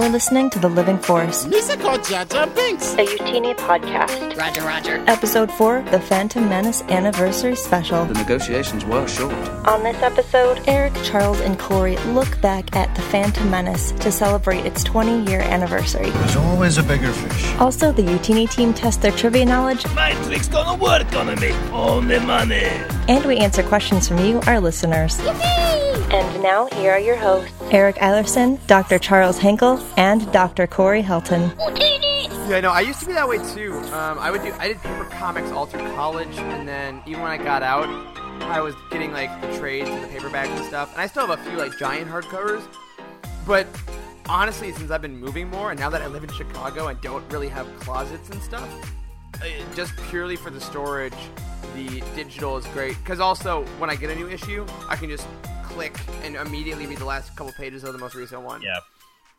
You're listening to The Living Force. Music called Jar Jar Binks. A Youtini podcast. Roger, roger. Episode 4, The Phantom Menace Anniversary Special. The negotiations were short. On this episode, Eric, Charles, and Corey look back at The Phantom Menace to celebrate its 20-year anniversary. There's always a bigger fish. Also, the Youtini team tests their trivia knowledge. My trick's gonna work, gonna make all the money. And we answer questions from you, our listeners. Yippee! And now, here are your hosts. Eric Eilerson, Dr. Charles Henkel, and Dr. Corey Helton. Yeah, no, I used to be that way too. I did paper comics all through college, and then even when I got out, I was getting like the trades and the paperbacks and stuff. And I still have a few like giant hardcovers, but honestly, since I've been moving more, and now that I live in Chicago, I don't really have closets and stuff. Just purely for the storage, the digital is great. Because also, when I get a new issue, I can just click and immediately read the last couple pages of the most recent one.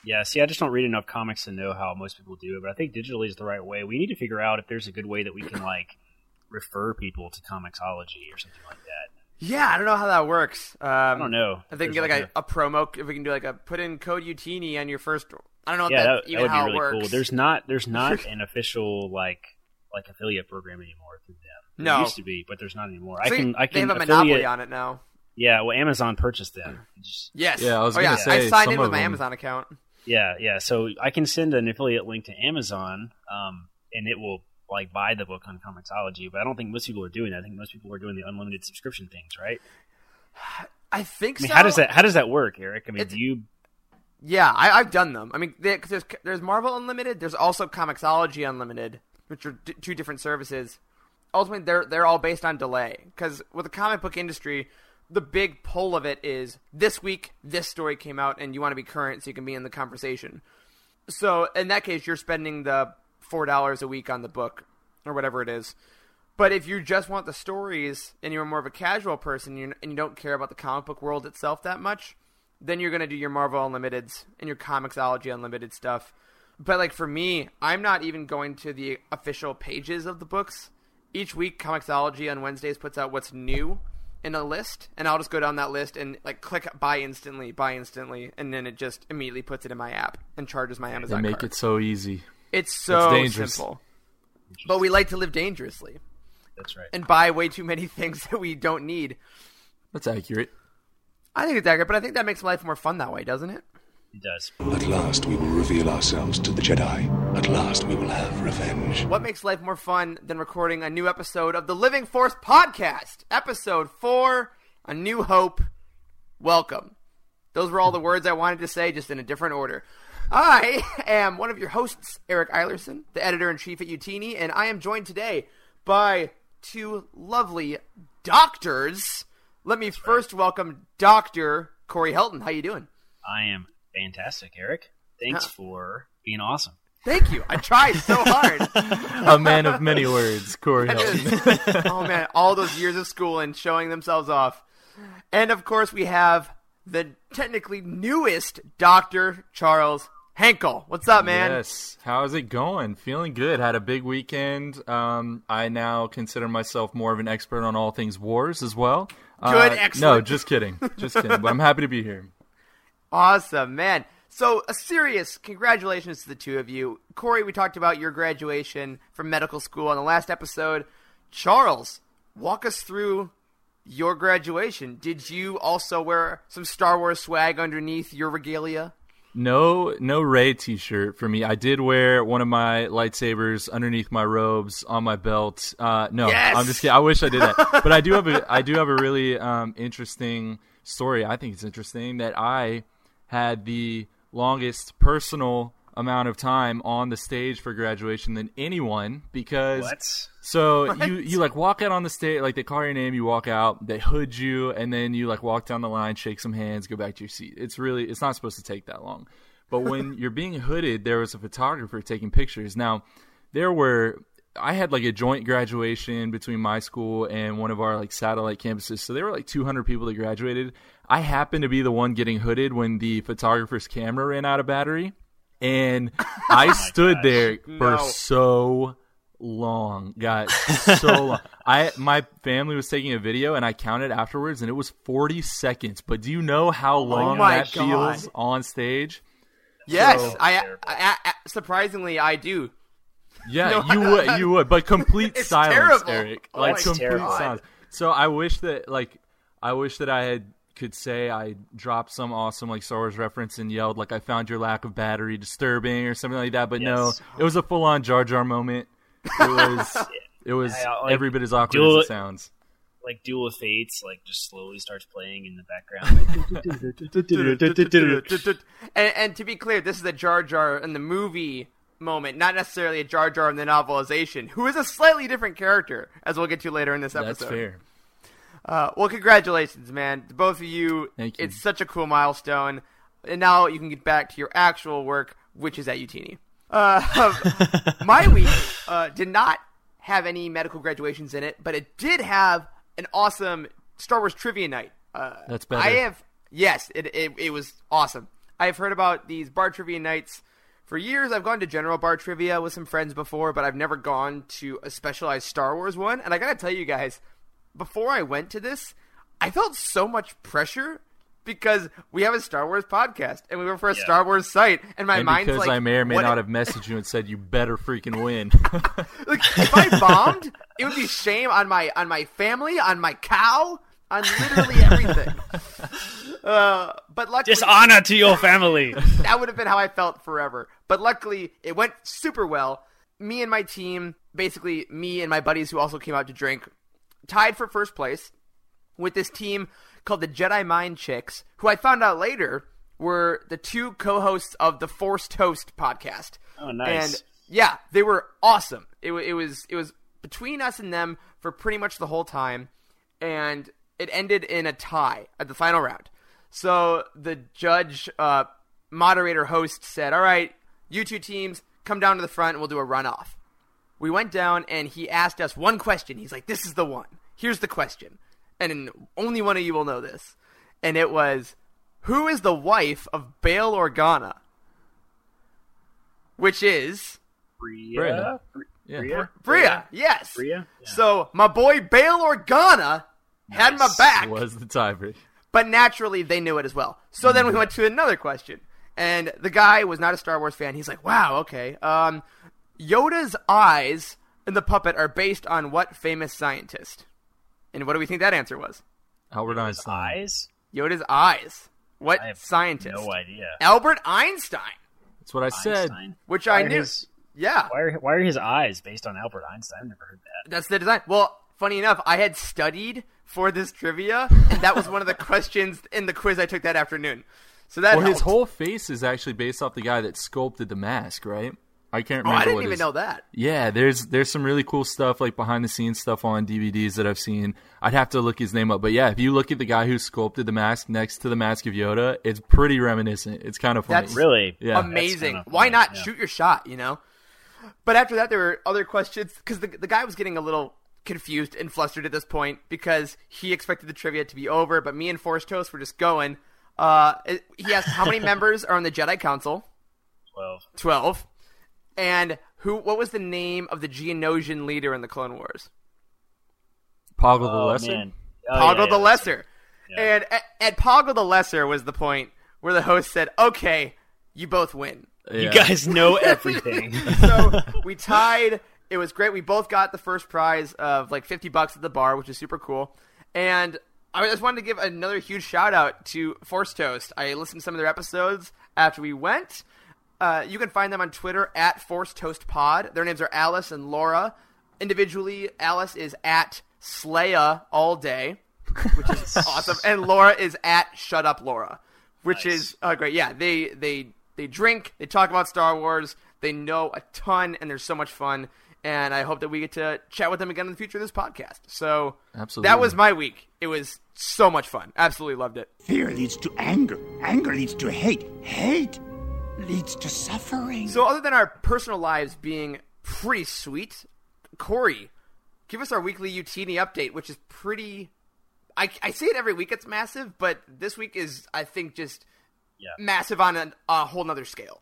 Yeah. See, I just don't read enough comics to know how most people do it, but I think digitally is the right way. We need to figure out if there's a good way that we can like refer people to Comixology or something like that. Yeah, I don't know how that works. I don't know. I think like a promo. If we can do like a put in code Youtini on your first. I don't know. Yeah, if that's even how it works. Cool. There's not an official like affiliate program anymore through them. No, it used to be, but there's not anymore. So I can they have a monopoly on it now. Yeah, well, Amazon purchased them. Yes. Yeah, I was going to say. I signed in with my Amazon account. Yeah. So I can send an affiliate link to Amazon, and it will like buy the book on Comixology. But I don't think most people are doing that. I think most people are doing the unlimited subscription things, right? I think so. I mean, how does that work, Eric? I mean, do you? Yeah, I've done them. I mean, cause there's Marvel Unlimited. There's also Comixology Unlimited, which are two different services. Ultimately, they're all based on delay because with the comic book industry. The big pull of it is this week, this story came out, and you want to be current so you can be in the conversation. So in that case, you're spending the $4 a week on the book or whatever it is. But if you just want the stories and you're more of a casual person and you don't care about the comic book world itself that much, then you're going to do your Marvel Unlimiteds and your Comixology Unlimited stuff. But like for me, I'm not even going to the official pages of the books. Each week, Comixology on Wednesdays puts out what's new in a list, and I'll just go down that list and like click buy instantly, and then it just immediately puts it in my app and charges my Amazon card. They make it so easy. It's so simple. But we like to live dangerously. That's right. And buy way too many things that we don't need. That's accurate. I think it's accurate, but I think that makes life more fun that way, doesn't it? It does. At last we will reveal ourselves to the Jedi. At last we will have revenge. What makes life more fun than recording a new episode of the Living Force Podcast? Episode 4, A New Hope. Welcome. Those were all the words I wanted to say, just in a different order. I am one of your hosts, Eric Eilerson, the editor-in-chief at Youtini, and I am joined today by two lovely doctors. Let me first welcome Dr. Corey Helton. How you doing? I am fantastic, Eric. Thanks for being awesome. Thank you. I tried so hard. A man of many words, Corey Helton. Oh, man. All those years of school and showing themselves off. And, of course, we have the technically newest Dr. Charles Henkel. What's up, man? Yes. How's it going? Feeling good. Had a big weekend. I now consider myself more of an expert on all things wars as well. Good, excellent. No, just kidding. Just kidding. But I'm happy to be here. Awesome, man. So, a serious congratulations to the two of you. Corey, we talked about your graduation from medical school on the last episode. Charles, walk us through your graduation. Did you also wear some Star Wars swag underneath your regalia? No Rey t-shirt for me. I did wear one of my lightsabers underneath my robes on my belt. Yes! I'm just kidding. I wish I did that. But I do have a really interesting story. I think it's interesting that I had the longest personal amount of time on the stage for graduation than anyone because you like walk out on the stage, like they call your name, you walk out, they hood you, and then you like walk down the line, shake some hands, go back to your seat. It's not supposed to take that long. But when you're being hooded, there was a photographer taking pictures. Now I had like a joint graduation between my school and one of our like satellite campuses. So there were like 200 people that graduated. I happened to be the one getting hooded when the photographer's camera ran out of battery. And I stood there for so long. God, so long. My family was taking a video and I counted afterwards and it was 40 seconds. But do you know how long that feels on stage? Yes, so, I surprisingly I do. Yeah, no, you would, but complete silence, terrible. Eric. Like oh, complete terrible. Silence. So I wish that I could say I dropped some awesome like Star Wars reference and yelled like I found your lack of battery disturbing or something like that, but yes. No, it was a full on Jar Jar moment. It was like, every bit as awkward as it sounds. Like Duel of Fates, like just slowly starts playing in the background. and to be clear, this is a Jar Jar in the movie moment, not necessarily a Jar Jar in the novelization, who is a slightly different character, as we'll get to later in this episode. That's fair. Well, congratulations, man. To both of you. Thank you. It's such a cool milestone. And now you can get back to your actual work, which is at Youtini. My week did not have any medical graduations in it, but it did have an awesome Star Wars trivia night. That's better. It was awesome. I've heard about these bar trivia nights for years. I've gone to general bar trivia with some friends before, but I've never gone to a specialized Star Wars one. And I gotta tell you guys, before I went to this, I felt so much pressure because we have a Star Wars podcast and we were for a Star Wars site, and my mind's because like, I may or may not have messaged you and said you better freaking win. Like, if I bombed, it would be shame on my family, on my cow, on literally everything. But luckily, dishonor to your family. That would have been how I felt forever. But luckily, it went super well. Me and my team, basically me and my buddies who also came out to drink, tied for first place with this team called the Jedi Mind Chicks, who I found out later were the two co-hosts of the Force Toast podcast. Oh, nice. And yeah, they were awesome. It was between us and them for pretty much the whole time, and it ended in a tie at the final round. So the judge, moderator host said, all right, you two teams, come down to the front and we'll do a runoff. We went down and he asked us one question. He's like, this is the one. Here's the question. And only one of you will know this. And it was, who is the wife of Bail Organa? Which is... Bria? Bria, yes. Bria? Yeah. So my boy Bail Organa had my back. Was the tiebreaker. But naturally, they knew it as well. So then we went to another question. And the guy was not a Star Wars fan. He's like, wow, okay. Yoda's eyes in the puppet are based on what famous scientist? And what do we think that answer was? Albert Einstein. Eyes? Yoda's eyes. What scientist? No idea. Albert Einstein. That's what I said. Which I knew. Yeah. Why are his eyes based on Albert Einstein? I've never heard that. That's the design. Well, funny enough, I had studied for this trivia, and that was one of the questions in the quiz I took that afternoon. So that his whole face is actually based off the guy that sculpted the mask, right? I can't remember. I didn't even know that. Yeah, there's some really cool stuff, like behind the scenes stuff on DVDs that I've seen. I'd have to look his name up, but yeah, if you look at the guy who sculpted the mask next to the mask of Yoda, it's pretty reminiscent. It's kind of funny. That's really amazing. That's kind of why not shoot your shot, you know? But after that, there were other questions because the guy was getting a little confused and flustered at this point because he expected the trivia to be over, but me and Force Toast were just going. He asked how many members are on the Jedi Council. 12. And what was the name of the Geonosian leader in the Clone Wars? Poggle the Lesser. Poggle the Lesser. And at Poggle the Lesser was the point where the host said, okay, you both win. Yeah. You guys know everything. So we tied. It was great. We both got the first prize of like $50 at the bar, which is super cool. And I just wanted to give another huge shout out to Force Toast. I listened to some of their episodes after we went. You can find them on Twitter at Force Toast Pod. Their names are Alice and Laura. Individually, Alice is at Slaya all day, which is awesome, and Laura is at Shut Up Laura, which is great. Yeah, they drink, they talk about Star Wars, they know a ton, and they're so much fun. And I hope that we get to chat with them again in the future of this podcast. So That was my week. It was so much fun. Absolutely loved it. Fear leads to anger. Anger leads to hate. Hate leads to suffering. So other than our personal lives being pretty sweet, Corey, give us our weekly Youtini update, which is pretty... I say it every week, it's massive, but this week is, I think, just massive on a whole nother scale.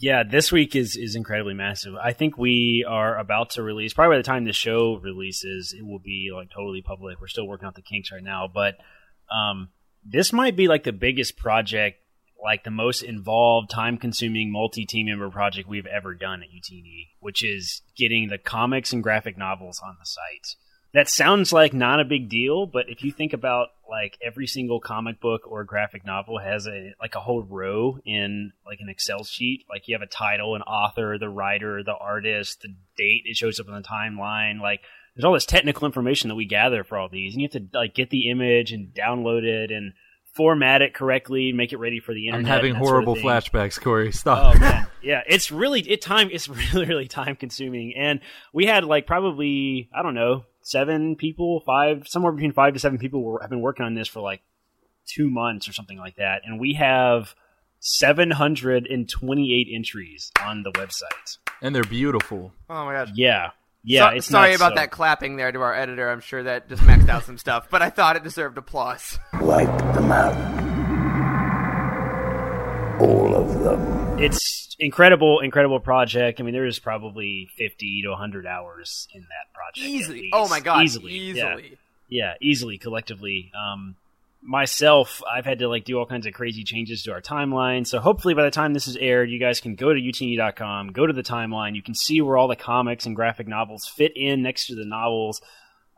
Yeah, this week is incredibly massive. I think we are about to release, probably by the time the show releases, it will be like totally public. We're still working out the kinks right now, but this might be like the biggest project like the most involved, time-consuming multi-team member project we've ever done at Youtini, which is getting the comics and graphic novels on the site. That sounds like not a big deal, but if you think about like every single comic book or graphic novel has a whole row in like an Excel sheet, like you have a title, an author, the writer, the artist, the date it shows up on the timeline, like there's all this technical information that we gather for all these, and you have to like get the image and download it and format it correctly, make it ready for the internet. I'm having horrible sort of flashbacks, Corey. Stop. Oh man, yeah, it's really time consuming, and we had like probably I don't know. 5 to 7 people have been working on this for like 2 months or something like that. And we have 728 entries on the website. And they're beautiful. Oh my gosh. Yeah. Yeah. Sorry about that clapping there to our editor. I'm sure that just maxed out some stuff, but I thought it deserved applause. Wipe them out. All of them. It's incredible project. I mean, there's probably 50 to 100 hours in that project. Easily. Oh my god. Easily. Yeah. Easily collectively. Myself, I've had to like do all kinds of crazy changes to our timeline. So hopefully by the time this is aired, you guys can go to youtini.com, go to the timeline. You can see where all the comics and graphic novels fit in next to the novels.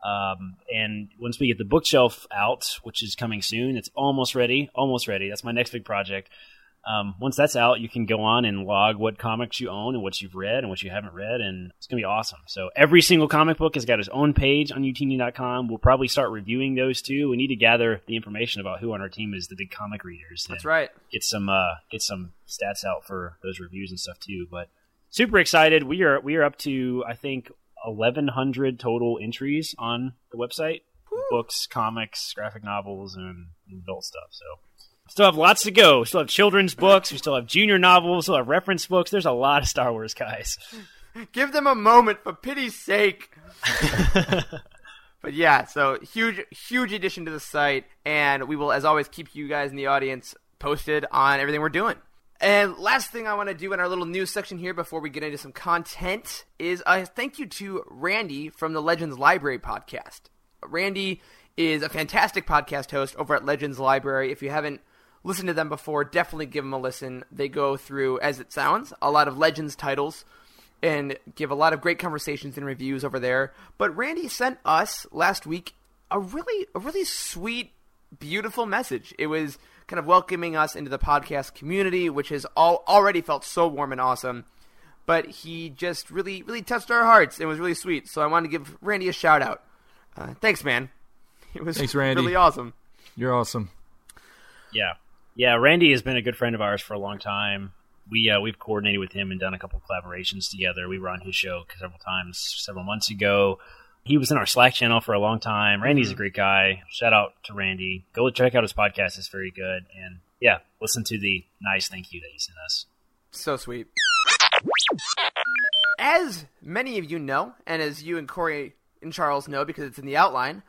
And once we get the bookshelf out, which is coming soon, it's almost ready. That's my next big project. Once that's out, you can go on and log what comics you own and what you've read and what you haven't read, and it's going to be awesome. So every single comic book has got its own page on youtini.com. We'll probably start reviewing those too. We need to gather the information about who on our team is the big comic readers. That's right. Get some stats out for those reviews and stuff too. But super excited. We are up to, I think, 1,100 total entries on the website. Woo. Books, comics, graphic novels, and adult stuff. So. Still have lots to go. We still have children's books. We still have junior novels. We still have reference books. There's a lot of Star Wars, guys. Give them a moment, for pity's sake. But yeah, so huge addition to the site. And we will, as always, keep you guys in the audience posted on everything we're doing. And last thing I want to do in our little news section here before we get into some content is a thank you to Randy from the Legends Library podcast. Randy is a fantastic podcast host over at Legends Library. If you haven't listen to them before, definitely give them a listen. They go through, as it sounds, a lot of Legends titles and give a lot of great conversations and reviews over there. But Randy sent us last week a really sweet, beautiful message. It was kind of welcoming us into the podcast community, which has already felt so warm and awesome. But he just really, really touched our hearts and was really sweet. So I wanted to give Randy a shout out. Thanks, man. It was really awesome. You're awesome. Yeah. Yeah, Randy has been a good friend of ours for a long time. We've coordinated with him and done a couple of collaborations together. We were on his show several times several months ago. He was in our Slack channel for a long time. Randy's a great guy. Shout out to Randy. Go check out his podcast. It's very good. And yeah, listen to the nice thank you that he sent us. So sweet. As many of you know, and as you and Corey and Charles know because it's in the outline,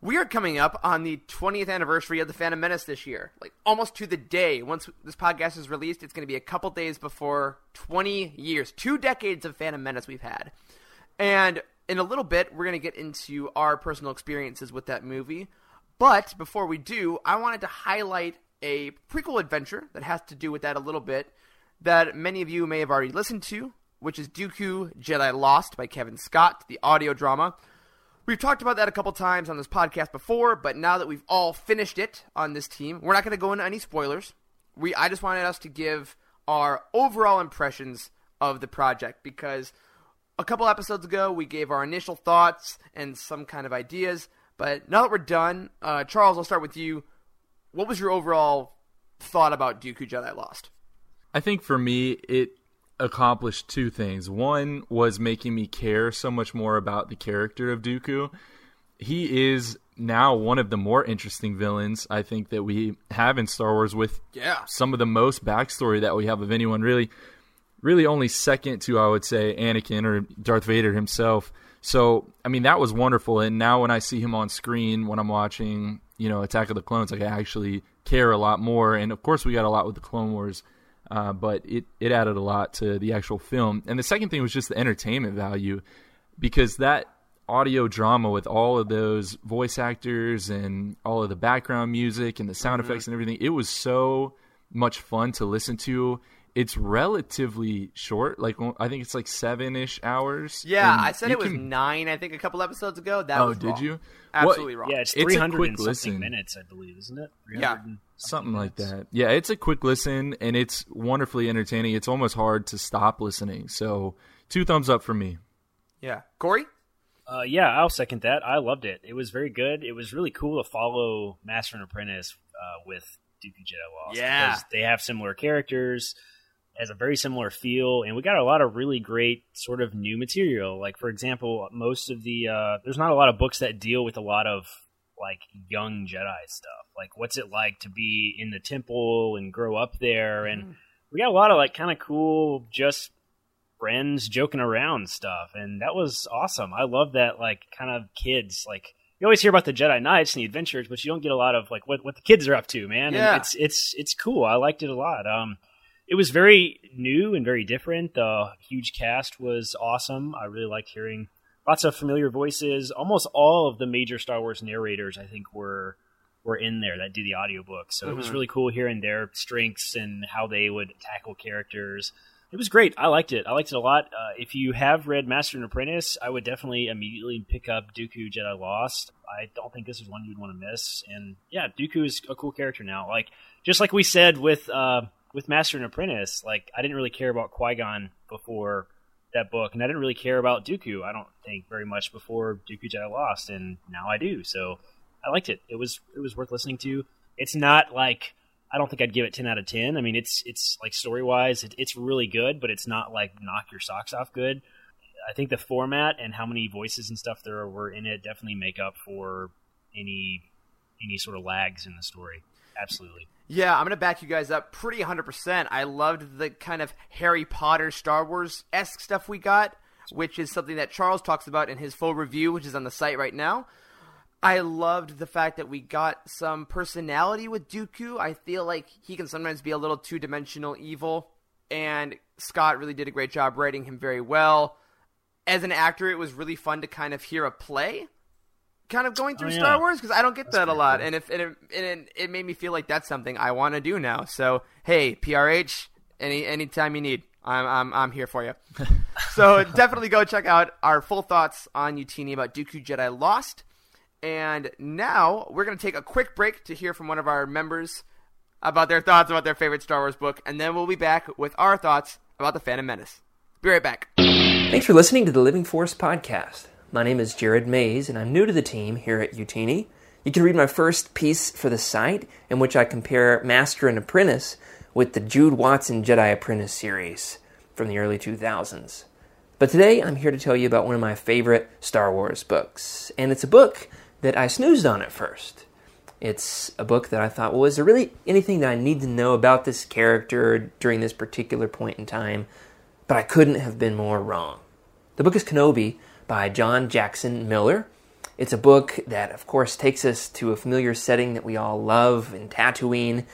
we are coming up on the 20th anniversary of The Phantom Menace this year, like almost to the day. Once this podcast is released, it's going to be a couple days before 20 years, 2 decades of Phantom Menace we've had. And in a little bit, we're going to get into our personal experiences with that movie. But before we do, I wanted to highlight a prequel adventure that has to do with that a little bit that many of you may have already listened to, which is Dooku: Jedi Lost by Kevin Scott, the audio drama. We've talked about that a couple times on this podcast before, but now that we've all finished it on this team, we're not going to go into any spoilers. I just wanted us to give our overall impressions of the project, because a couple episodes ago, we gave our initial thoughts and some kind of ideas, but now that we're done, Charles, I'll start with you. What was your overall thought about Dooku: Jedi Lost? I think for me, it accomplished two things. One was making me care so much more about the character of Dooku. He is now one of the more interesting villains I think that we have in Star Wars, with some of the most backstory that we have of anyone, really only second to, I would say, Anakin or Darth Vader himself. So, I mean, that was wonderful. And now when I see him on screen, when I'm watching, Attack of the Clones, I actually care a lot more. And of course we got a lot with the Clone Wars. But it added a lot to the actual film. And the second thing was just the entertainment value, because that audio drama with all of those voice actors and all of the background music and the sound effects and everything, it was so much fun to listen to. It's relatively short. Like, I think it's like 7-ish hours. Yeah, I said it was 9, I think, a couple episodes ago. That was wrong. Did you? Absolutely wrong. Yeah, it's 300 and something minutes, I believe, isn't it? Yeah. Something like that. Yeah, it's a quick listen, and it's wonderfully entertaining. It's almost hard to stop listening. So 2 thumbs up for me. Yeah. Corey? Yeah, I'll second that. I loved it. It was very good. It was really cool to follow Master and Apprentice with Dooku Jedi Lost. Yeah. Because they have similar characters. Has a very similar feel, and we got a lot of really great sort of new material. Like, for example, most of the there's not a lot of books that deal with a lot of like young Jedi stuff, like what's it like to be in the temple and grow up there. And we got a lot of like kind of cool just friends joking around stuff, and that was awesome. I love that, like, kind of kids, like, you always hear about the Jedi Knights and the adventures, but you don't get a lot of like what the kids are up to, man. Yeah. And it's cool. I liked it a lot. It was very new and very different. The huge cast was awesome. I really liked hearing lots of familiar voices. Almost all of the major Star Wars narrators, I think, were in there that do the audiobook. So it was really cool hearing their strengths and how they would tackle characters. It was great. I liked it. I liked it a lot. If you have read Master and Apprentice, I would definitely immediately pick up Dooku Jedi Lost. I don't think this is one you'd want to miss. And yeah, Dooku is a cool character now. Like, just like we said with Master and Apprentice, like, I didn't really care about Qui-Gon before that book, and I didn't really care about Dooku, I don't think, very much before Dooku Jedi Lost, and now I do. So I liked it. It was worth listening to. It's not like, I don't think I'd give it 10 out of 10. I mean, it's like, story-wise, it's really good, but it's not like knock your socks off good. I think the format and how many voices and stuff there were in it definitely make up for any sort of lags in the story. Absolutely. Yeah, I'm going to back you guys up pretty 100%. I loved the kind of Harry Potter, Star Wars-esque stuff we got, which is something that Charles talks about in his full review, which is on the site right now. I loved the fact that we got some personality with Dooku. I feel like he can sometimes be a little two-dimensional evil, and Scott really did a great job writing him very well. As an actor, it was really fun to kind of hear a play. Kind of going through Star Wars, because I don't get that a lot, cool. and it made me feel like that's something I want to do now. So hey, PRH, anytime you need, I'm here for you. So definitely go check out our full thoughts on Youtini about Dooku Jedi Lost. And now we're gonna take a quick break to hear from one of our members about their thoughts about their favorite Star Wars book, and then we'll be back with our thoughts about The Phantom Menace. Be right back. Thanks for listening to the Living Force podcast. My name is Jared Mays, and I'm new to the team here at Youtini. You can read my first piece for the site, in which I compare Master and Apprentice with the Jude Watson Jedi Apprentice series from the early 2000s. But today, I'm here to tell you about one of my favorite Star Wars books, and it's a book that I snoozed on at first. It's a book that I thought, well, is there really anything that I need to know about this character during this particular point in time? But I couldn't have been more wrong. The book is Kenobi, by John Jackson Miller. It's a book that, of course, takes us to a familiar setting that we all love in Tatooine.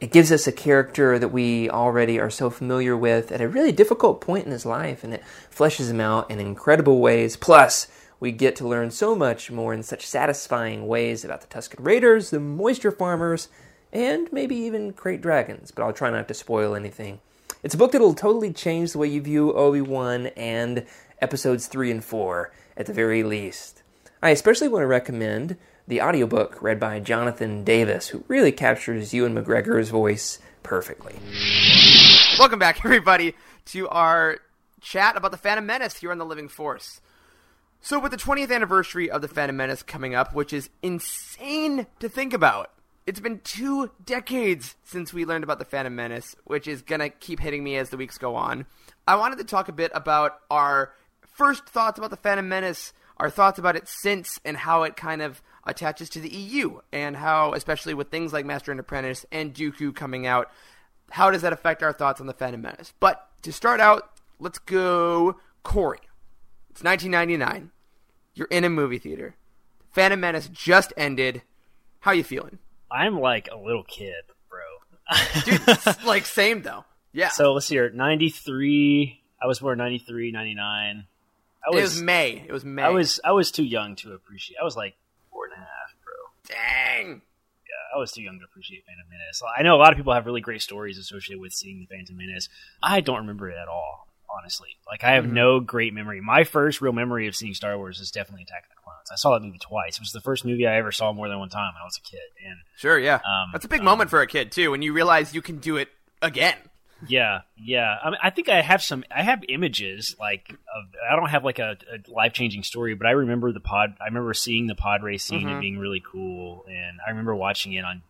It gives us a character that we already are so familiar with at a really difficult point in his life, and it fleshes him out in incredible ways. Plus, we get to learn so much more in such satisfying ways about the Tusken Raiders, the moisture farmers, and maybe even Krayt dragons, but I'll try not to spoil anything. It's a book that'll totally change the way you view Obi-Wan and Episodes 3 and 4, at the very least. I especially want to recommend the audiobook read by Jonathan Davis, who really captures Ewan McGregor's voice perfectly. Welcome back, everybody, to our chat about The Phantom Menace here on The Living Force. So with the 20th anniversary of The Phantom Menace coming up, which is insane to think about, it's been 2 decades since we learned about The Phantom Menace, which is going to keep hitting me as the weeks go on. I wanted to talk a bit about our first thoughts about The Phantom Menace, our thoughts about it since, and how it kind of attaches to the EU, and how, especially with things like Master and Apprentice and Dooku coming out, how does that affect our thoughts on The Phantom Menace? But to start out, let's go Corey. It's 1999. You're in a movie theater. Phantom Menace just ended. How you feeling? I'm like a little kid, bro. Dude, like, same though. Yeah. So let's see here. 93. I was born 93, 99. It was May. I was too young to appreciate. I was like 4 and a half, bro. Dang. Yeah, I was too young to appreciate Phantom Menace. I know a lot of people have really great stories associated with seeing the Phantom Menace. I don't remember it at all, honestly. I have no great memory. My first real memory of seeing Star Wars is definitely Attack of the Clones. I saw that movie twice. It was the first movie I ever saw more than one time when I was a kid. And sure, yeah. That's a big moment for a kid, too, when you realize you can do it again. Yeah. I mean, I think I have images, I don't have, a life-changing story, but I remember I remember seeing the pod race scene and being really cool, and I remember watching it on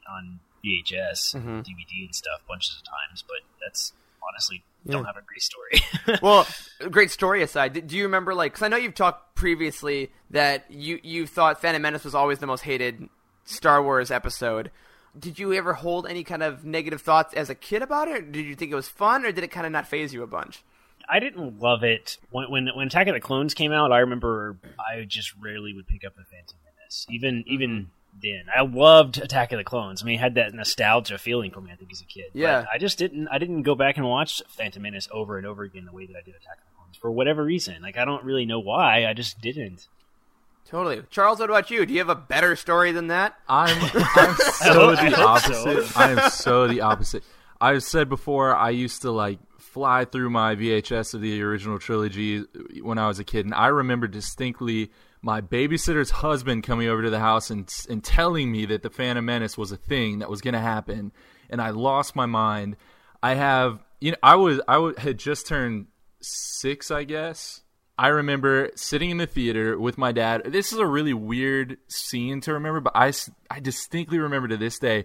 VHS, and DVD and stuff bunches of times, but that's honestly... Don't have a great story. Well, great story aside, do you remember, because I know you've talked previously that you thought Phantom Menace was always the most hated Star Wars episode. Did you ever hold any kind of negative thoughts as a kid about it? Or did you think it was fun, or did it kind of not faze you a bunch? I didn't love it. When Attack of the Clones came out, I remember I just rarely would pick up the Phantom Menace, even then. I loved Attack of the Clones. I mean, it had that nostalgia feeling for me, I think, as a kid. Yeah. But I just didn't go back and watch Phantom Menace over and over again the way that I did Attack of the Clones for whatever reason. I don't really know why. I just didn't. Totally. Charles, what about you? Do you have a better story than that? I'm so the opposite. So. I am so the opposite. I've said before, I used to, fly through my VHS of the original trilogy when I was a kid, and I remember distinctly my babysitter's husband coming over to the house and telling me that the Phantom Menace was a thing that was going to happen, and I lost my mind. I had just turned 6, I guess. I remember sitting in the theater with my dad. This is a really weird scene to remember, but I distinctly remember to this day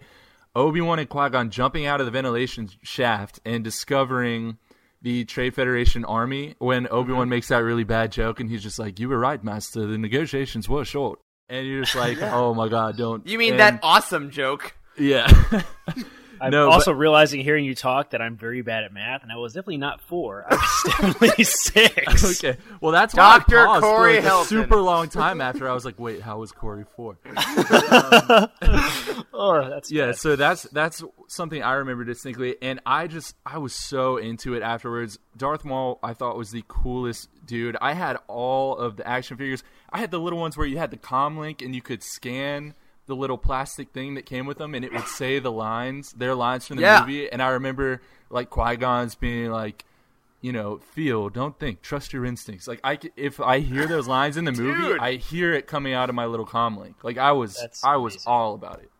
Obi-Wan and Qui-Gon jumping out of the ventilation shaft and discovering the Trade Federation army when Obi-Wan makes that really bad joke and he's just like, "You were right, Master. The negotiations were short." And you're just like, "Oh my God, don't." You mean that awesome joke? Yeah. I'm realizing hearing you talk that I'm very bad at math, and I was definitely not 4. I was definitely 6. Okay. Well, that's why Dr. I paused Corey for a super long time after. I was like, wait, how was Corey 4? That's yeah, bad. So that's something I remember distinctly, and I was so into it afterwards. Darth Maul, I thought, was the coolest dude. I had all of the action figures. I had the little ones where you had the comlink, and you could scan the little plastic thing that came with them, and it would say their lines from the movie. And I remember Qui-Gon's being feel, don't think, trust your instincts. If I hear those lines in the movie, I hear it coming out of my little comlink. I was all about it.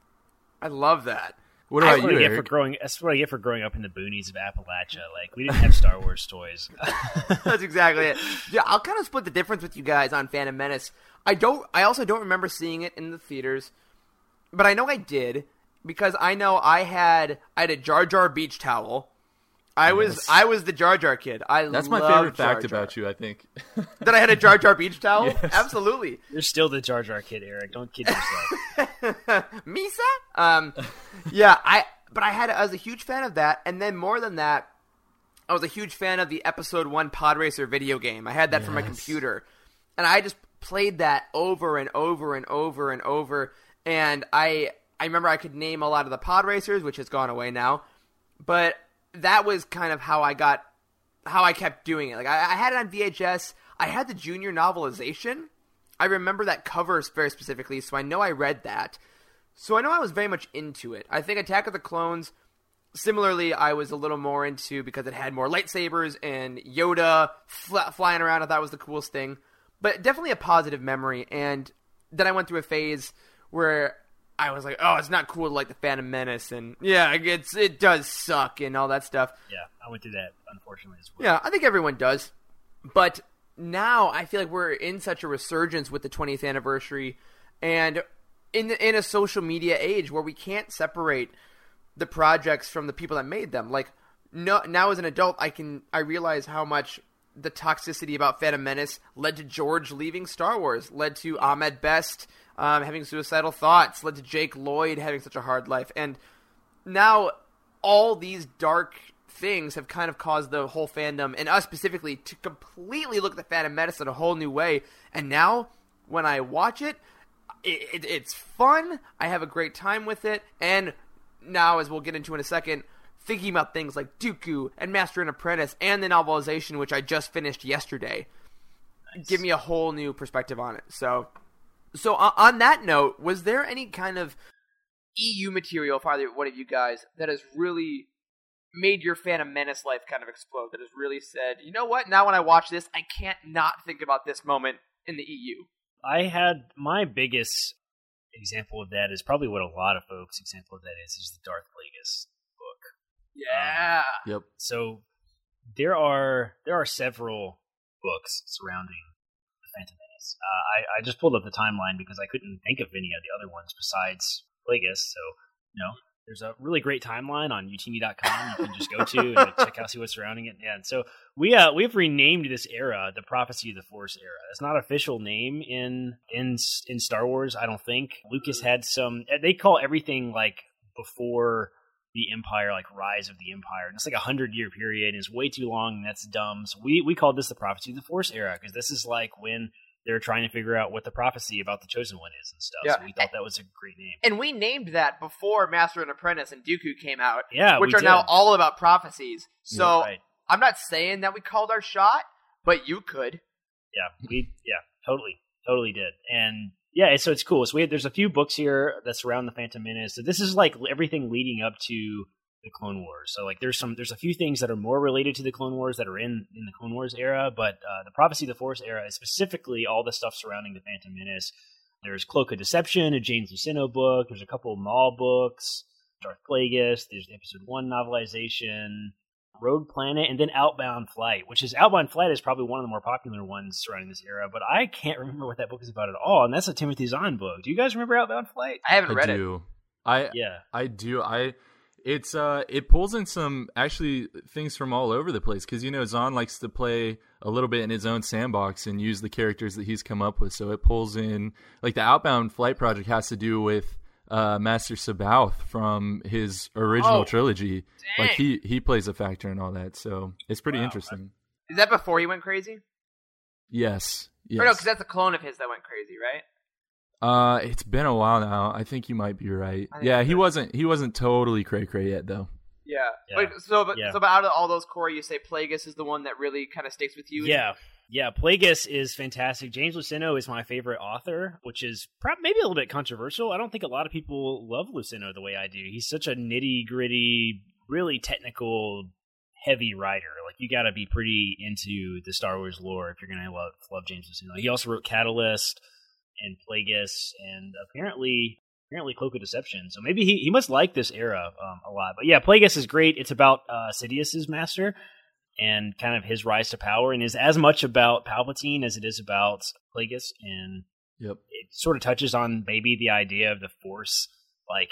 I love that. What about you, Eric? That's what I get for growing up in the boonies of Appalachia. We didn't have Star Wars toys. That's exactly it. Yeah, I'll kind of split the difference with you guys on Phantom Menace. I also don't remember seeing it in the theaters. But I know I did, because I know I had a Jar Jar beach towel. I was the Jar Jar kid. That's my favorite fact about you, I think. That I had a Jar Jar beach towel? Yes. Absolutely. You're still the Jar Jar kid, Eric. Don't kid yourself. Misa? I was a huge fan of that, and then more than that, I was a huge fan of the Episode 1 Pod Racer video game. I had that for my computer. And I just played that over and over and over and over. And I remember I could name a lot of the pod racers, which has gone away now. But that was kind of how I kept doing it. I had it on VHS. I had the junior novelization. I remember that cover very specifically, so I know I read that. So I know I was very much into it. I think Attack of the Clones, similarly, I was a little more into because it had more lightsabers and Yoda flying around. I thought it was the coolest thing. But definitely a positive memory. And then I went through a phase where I was like, oh, it's not cool to like the Phantom Menace, and yeah, it does suck and all that stuff. Yeah, I went through that, unfortunately, as well. Yeah, I think everyone does. But now I feel like we're in such a resurgence with the 20th anniversary and in a social media age where we can't separate the projects from the people that made them. Now as an adult, I realize how much the toxicity about Phantom Menace led to George leaving Star Wars, led to Ahmed Best having suicidal thoughts, led to Jake Lloyd having such a hard life. And now all these dark things have kind of caused the whole fandom, and us specifically, to completely look at the Phantom Menace in a whole new way. And now when I watch it, it's fun. I have a great time with it. And now, as we'll get into in a second, thinking about things like Dooku and Master and Apprentice and the novelization, which I just finished yesterday, give me a whole new perspective on it. So on that note, was there any kind of EU material, if either one of you guys, that has really made your Phantom Menace life kind of explode, that has really said, you know what, now when I watch this, I can't not think about this moment in the EU? I had my biggest example of that is probably what a lot of folks' example of that is the Darth Plagueis book. Yeah. Yep. So there are several books surrounding the Phantom Menace. I just pulled up the timeline because I couldn't think of any of the other ones besides Plagueis. So, you know, there's a really great timeline on Youtini.com you can just go to and check out, see what's surrounding it. And so we've renamed this era the Prophecy of the Force era. It's not an official name in Star Wars, I don't think. Lucas had some. They call everything like before the Empire, like Rise of the Empire. And it's like a 100-year period, and it's way too long, and that's dumb. So we called this the Prophecy of the Force era because this is like when they're trying to figure out what the prophecy about the Chosen One is and stuff. Yeah. So we thought that was a great name. And we named that before Master and Apprentice and Dooku came out, which are now all about prophecies. So right. I'm not saying that we called our shot, but you could. Yeah, totally did. And yeah, so it's cool. So there's a few books here that surround the Phantom Menace. So this is like everything leading up to the Clone Wars. So like there's a few things that are more related to the Clone Wars that are in the Clone Wars era, but the Prophecy of the Force era is specifically all the stuff surrounding the Phantom Menace. There's Cloak of Deception, a James Luceno book. There's a couple of Maul books, Darth Plagueis. There's Episode 1 novelization, Rogue Planet, and then Outbound Flight, which is probably one of the more popular ones surrounding this era, but I can't remember what that book is about at all, and that's a Timothy Zahn book. Do you guys remember Outbound Flight? I haven't read it. I do. It's it pulls in some actually things from all over the place because, you know, Zahn likes to play a little bit in his own sandbox and use the characters that he's come up with. So it pulls in, like, the Outbound Flight project has to do with Master Sabauth from his original trilogy. Dang. Like he plays a factor in all that. So it's pretty interesting. Is that before he went crazy? Yes. Or no, because that's a clone of his that went crazy, right? It's been a while now. I think you might be right. Yeah, he wasn't totally cray-cray yet, though. Yeah. So out of all those, Corey, you say Plagueis is the one that really kind of sticks with you? Yeah, Plagueis is fantastic. James Luceno is my favorite author, which is probably maybe a little bit controversial. I don't think a lot of people love Luceno the way I do. He's such a nitty-gritty, really technical, heavy writer. Like, you got to be pretty into the Star Wars lore if you're going to love James Luceno. He also wrote Catalyst and Plagueis, and apparently Cloak of Deception. So maybe he must like this era a lot. But yeah, Plagueis is great. It's about Sidious's master and kind of his rise to power, and is as much about Palpatine as it is about Plagueis. And it sort of touches on maybe the idea of the Force, like,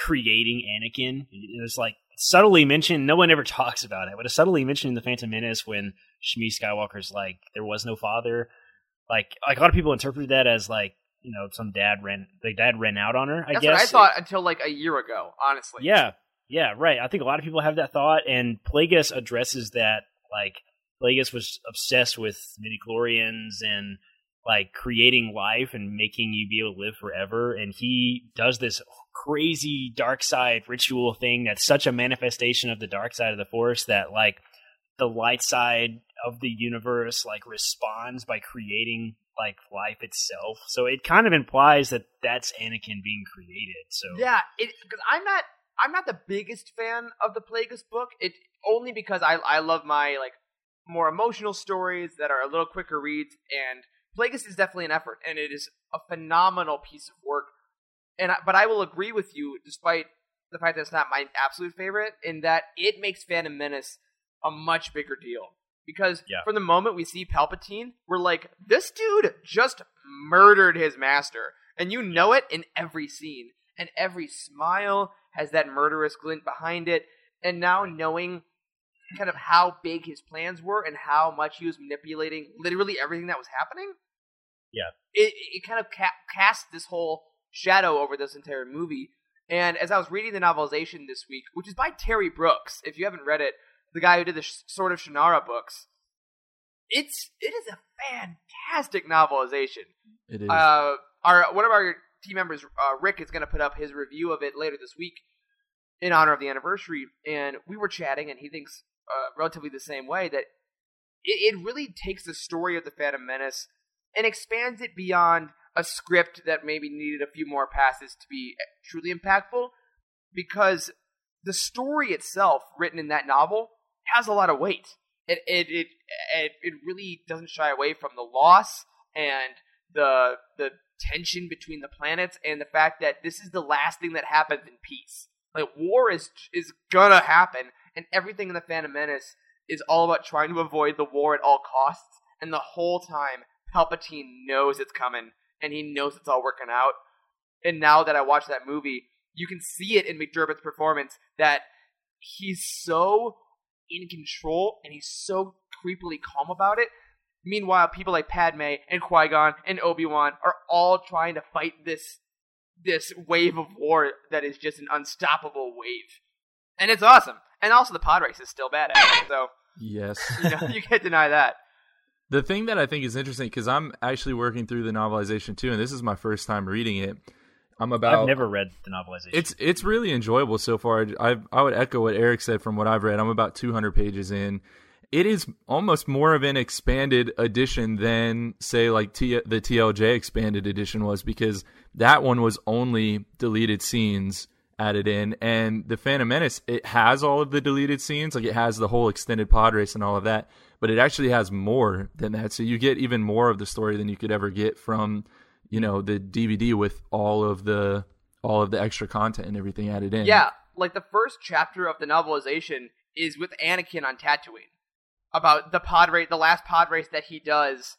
creating Anakin. It's like subtly mentioned. No one ever talks about it, but it's subtly mentioned in the Phantom Menace when Shmi Skywalker's like, there was no father. Like a lot of people interpreted that as like, you know, some dad ran out on her. That's guess what I thought until like a year ago, honestly. Yeah, right. I think a lot of people have that thought, and Plagueis addresses that. Like, Plagueis was obsessed with midichlorians and like creating life and making you be able to live forever. And he does this crazy dark side ritual thing that's such a manifestation of the dark side of the Force that like the light side of the universe like responds by creating like life itself. So it kind of implies that that's Anakin being created. So yeah, because I'm not the biggest fan of the Plagueis book. It only because I love my like more emotional stories that are a little quicker reads, and Plagueis is definitely an effort, and it is a phenomenal piece of work. But I will agree with you, despite the fact that it's not my absolute favorite, in that it makes Phantom Menace a much bigger deal. Because from the moment we see Palpatine, we're like, this dude just murdered his master. And you know it in every scene. And every smile has that murderous glint behind it. And now knowing kind of how big his plans were and how much he was manipulating literally everything that was happening. Yeah. It kind of cast this whole shadow over this entire movie. And as I was reading the novelization this week, which is by Terry Brooks, if you haven't read it, the guy who did the Sword of Shannara books, it is a fantastic novelization. It is. One of our team members, Rick, is going to put up his review of it later this week in honor of the anniversary. And we were chatting, and he thinks relatively the same way, that it really takes the story of the Phantom Menace and expands it beyond a script that maybe needed a few more passes to be truly impactful, because the story itself written in that novel has a lot of weight. It really doesn't shy away from the loss and the tension between the planets, and the fact that this is the last thing that happens in peace. Like, war is gonna happen, and everything in The Phantom Menace is all about trying to avoid the war at all costs, and the whole time Palpatine knows it's coming, and he knows it's all working out. And now that I watched that movie, you can see it in McDermott's performance that he's so in control, and he's so creepily calm about it. Meanwhile, people like Padme and Qui-Gon and Obi-Wan are all trying to fight this wave of war that is just an unstoppable wave. And it's awesome. And also the pod race is still badass. So yes. You can't deny that. The thing that I think is interesting, because I'm actually working through the novelization too, and this is my first time reading it. I've never read the novelization. It's really enjoyable so far. I would echo what Eric said from what I've read. I'm about 200 pages in. It is almost more of an expanded edition than, say, like the TLJ expanded edition was, because that one was only deleted scenes added in. And The Phantom Menace, it has all of the deleted scenes. Like, it has the whole extended pod race and all of that, but it actually has more than that. So you get even more of the story than you could ever get from, the DVD with all of the extra content and everything added in. Yeah, like the first chapter of the novelization is with Anakin on Tatooine, about the last pod race that he does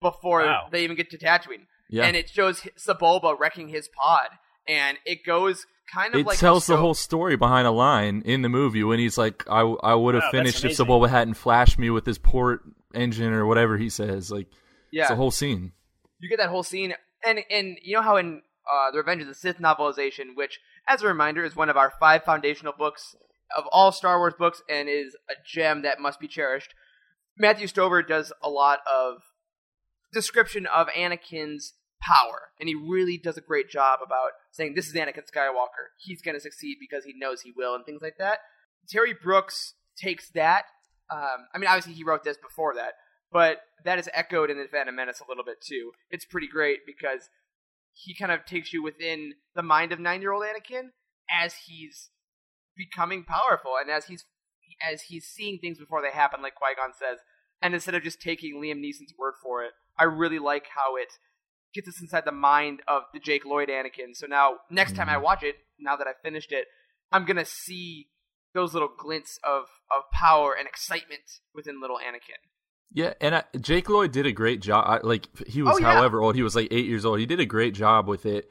before they even get to Tatooine. Yeah. And it shows Sebulba wrecking his pod, and it goes kind of like... It tells the whole story behind a line in the movie when he's like, I would have finished if Sebulba hadn't flashed me with his port engine or whatever he says. Like, yeah. It's a whole scene. You get that whole scene, and you know how in the Revenge of the Sith novelization, which, as a reminder, is one of our 5 foundational books of all Star Wars books and is a gem that must be cherished, Matthew Stover does a lot of description of Anakin's power, and he really does a great job about saying, this is Anakin Skywalker, he's going to succeed because he knows he will, and things like that. Terry Brooks takes that. Obviously he wrote this before that, but that is echoed in The Phantom Menace a little bit too. It's pretty great because he kind of takes you within the mind of 9-year-old Anakin as he's becoming powerful, and as he's seeing things before they happen, like Qui-Gon says. And instead of just taking Liam Neeson's word for it, I really like how it gets us inside the mind of the Jake Lloyd Anakin. So now, next time I watch it, now that I've finished it, I'm gonna see those little glints of power and excitement within little Anakin. Yeah, and Jake Lloyd did a great job. He was however old, he was like 8 years old. He did a great job with it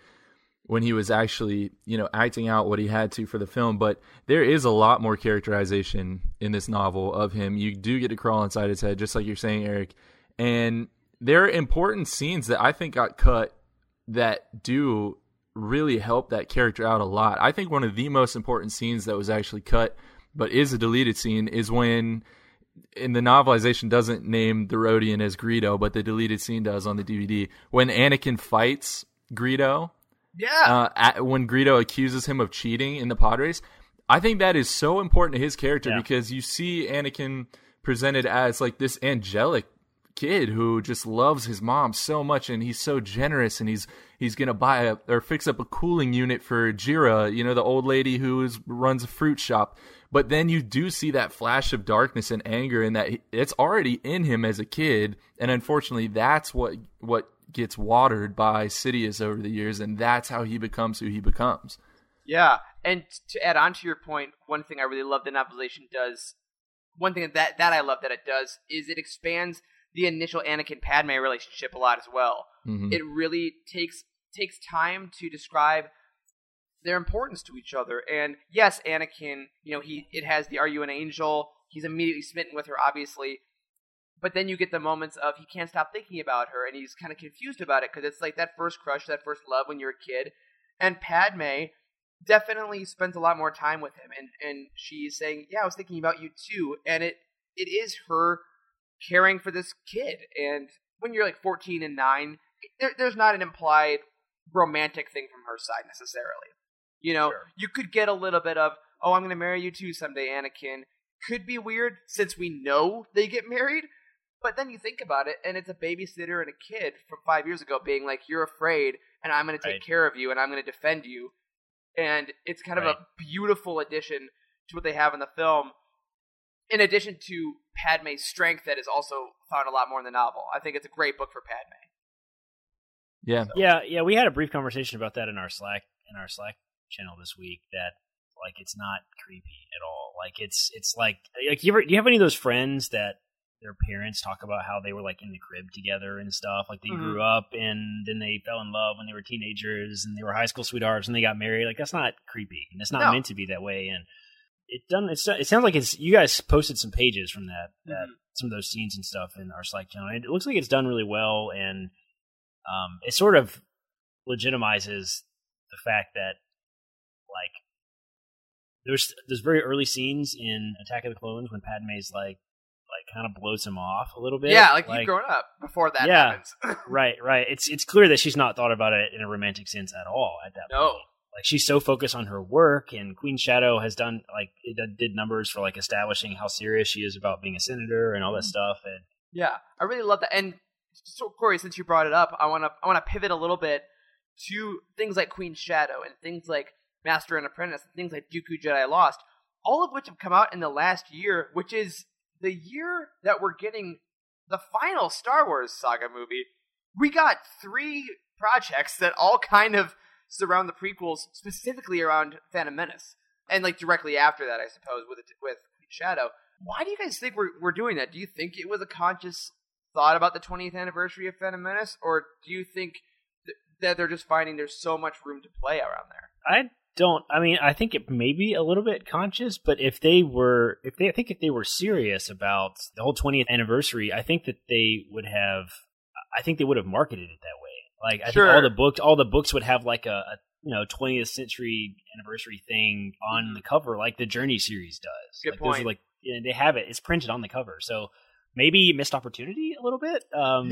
when he was actually, acting out what he had to for the film. But there is a lot more characterization in this novel of him. You do get to crawl inside his head, just like you're saying, Eric. And there are important scenes that I think got cut that do really help that character out a lot. I think one of the most important scenes that was actually cut, but is a deleted scene, is when, in the novelization doesn't name the Rodian as Greedo, but the deleted scene does on the DVD, when Anakin fights Greedo. Yeah. When Greedo accuses him of cheating in the pod race, I think that is so important to his character because you see Anakin presented as like this angelic kid who just loves his mom so much, and he's so generous, and he's gonna fix up a cooling unit for Jira, the old lady who runs a fruit shop. But then you do see that flash of darkness and anger, and that it's already in him as a kid, and unfortunately, that's what gets watered by Sidious over the years, and that's how he becomes who he becomes. Yeah, and to add on to your point, one thing I really love the novelization does, one thing that I love that it does, is it expands the initial Anakin-Padme relationship a lot as well. Mm-hmm. It really takes time to describe their importance to each other, and yes, Anakin, it has the "Are you an angel?" He's immediately smitten with her, obviously. But then you get the moments of he can't stop thinking about her, and he's kind of confused about it because it's like that first crush, that first love when you're a kid. And Padme definitely spends a lot more time with him, and she's saying, yeah, I was thinking about you too. And it is her caring for this kid. And when you're like 14 and 9, there's not an implied romantic thing from her side necessarily. Sure. You could get a little bit of, oh, I'm going to marry you too someday, Anakin. Could be weird since we know they get married. But then you think about it, and it's a babysitter and a kid from 5 years ago being like, you're afraid, and I'm going to take care of you, and I'm going to defend you. And it's kind of a beautiful addition to what they have in the film, in addition to Padme's strength that is also found a lot more in the novel. I think it's a great book for Padme. Yeah. So. Yeah, we had a brief conversation about that in our Slack channel this week, that like it's not creepy at all. Like it's like do you have any of those friends that their parents talk about how they were like in the crib together and stuff, like they grew up and then they fell in love when they were teenagers and they were high school sweethearts and they got married. Like that's not creepy and it's not meant to be that way. And it sounds like it's, you guys posted some pages from that some of those scenes and stuff in our Slack channel. It looks like it's done really well, and it sort of legitimizes the fact that like there's very early scenes in Attack of the Clones when Padme's like kind of blows him off a little bit. Yeah, like you've grown up before that happens. right. It's clear that she's not thought about it in a romantic sense at all at that point. Like she's so focused on her work, and Queen Shadow has done did numbers for like establishing how serious she is about being a senator and all that stuff. And yeah, I really love that. And so Corey, since you brought it up, I want to pivot a little bit to things like Queen Shadow and things like Master and Apprentice and things like Dooku: Jedi Lost, all of which have come out in the last year, which is the year that we're getting the final Star Wars saga movie. We got three projects that all kind of surround the prequels, specifically around Phantom Menace, and like directly after that, I suppose, with Queen Shadow. Why do you guys think we're doing that? Do you think it was a conscious thought about the 20th anniversary of Phantom Menace, or do you think that they're just finding there's so much room to play around there? I think it may be a little bit conscious, but if they were serious about the whole 20th anniversary, I think that they would have marketed it that way. Like I think all the books would have like a 20th century anniversary thing on the cover, like the Journey series does. Good point. Those are they have it; it's printed on the cover. So maybe missed opportunity a little bit. I'm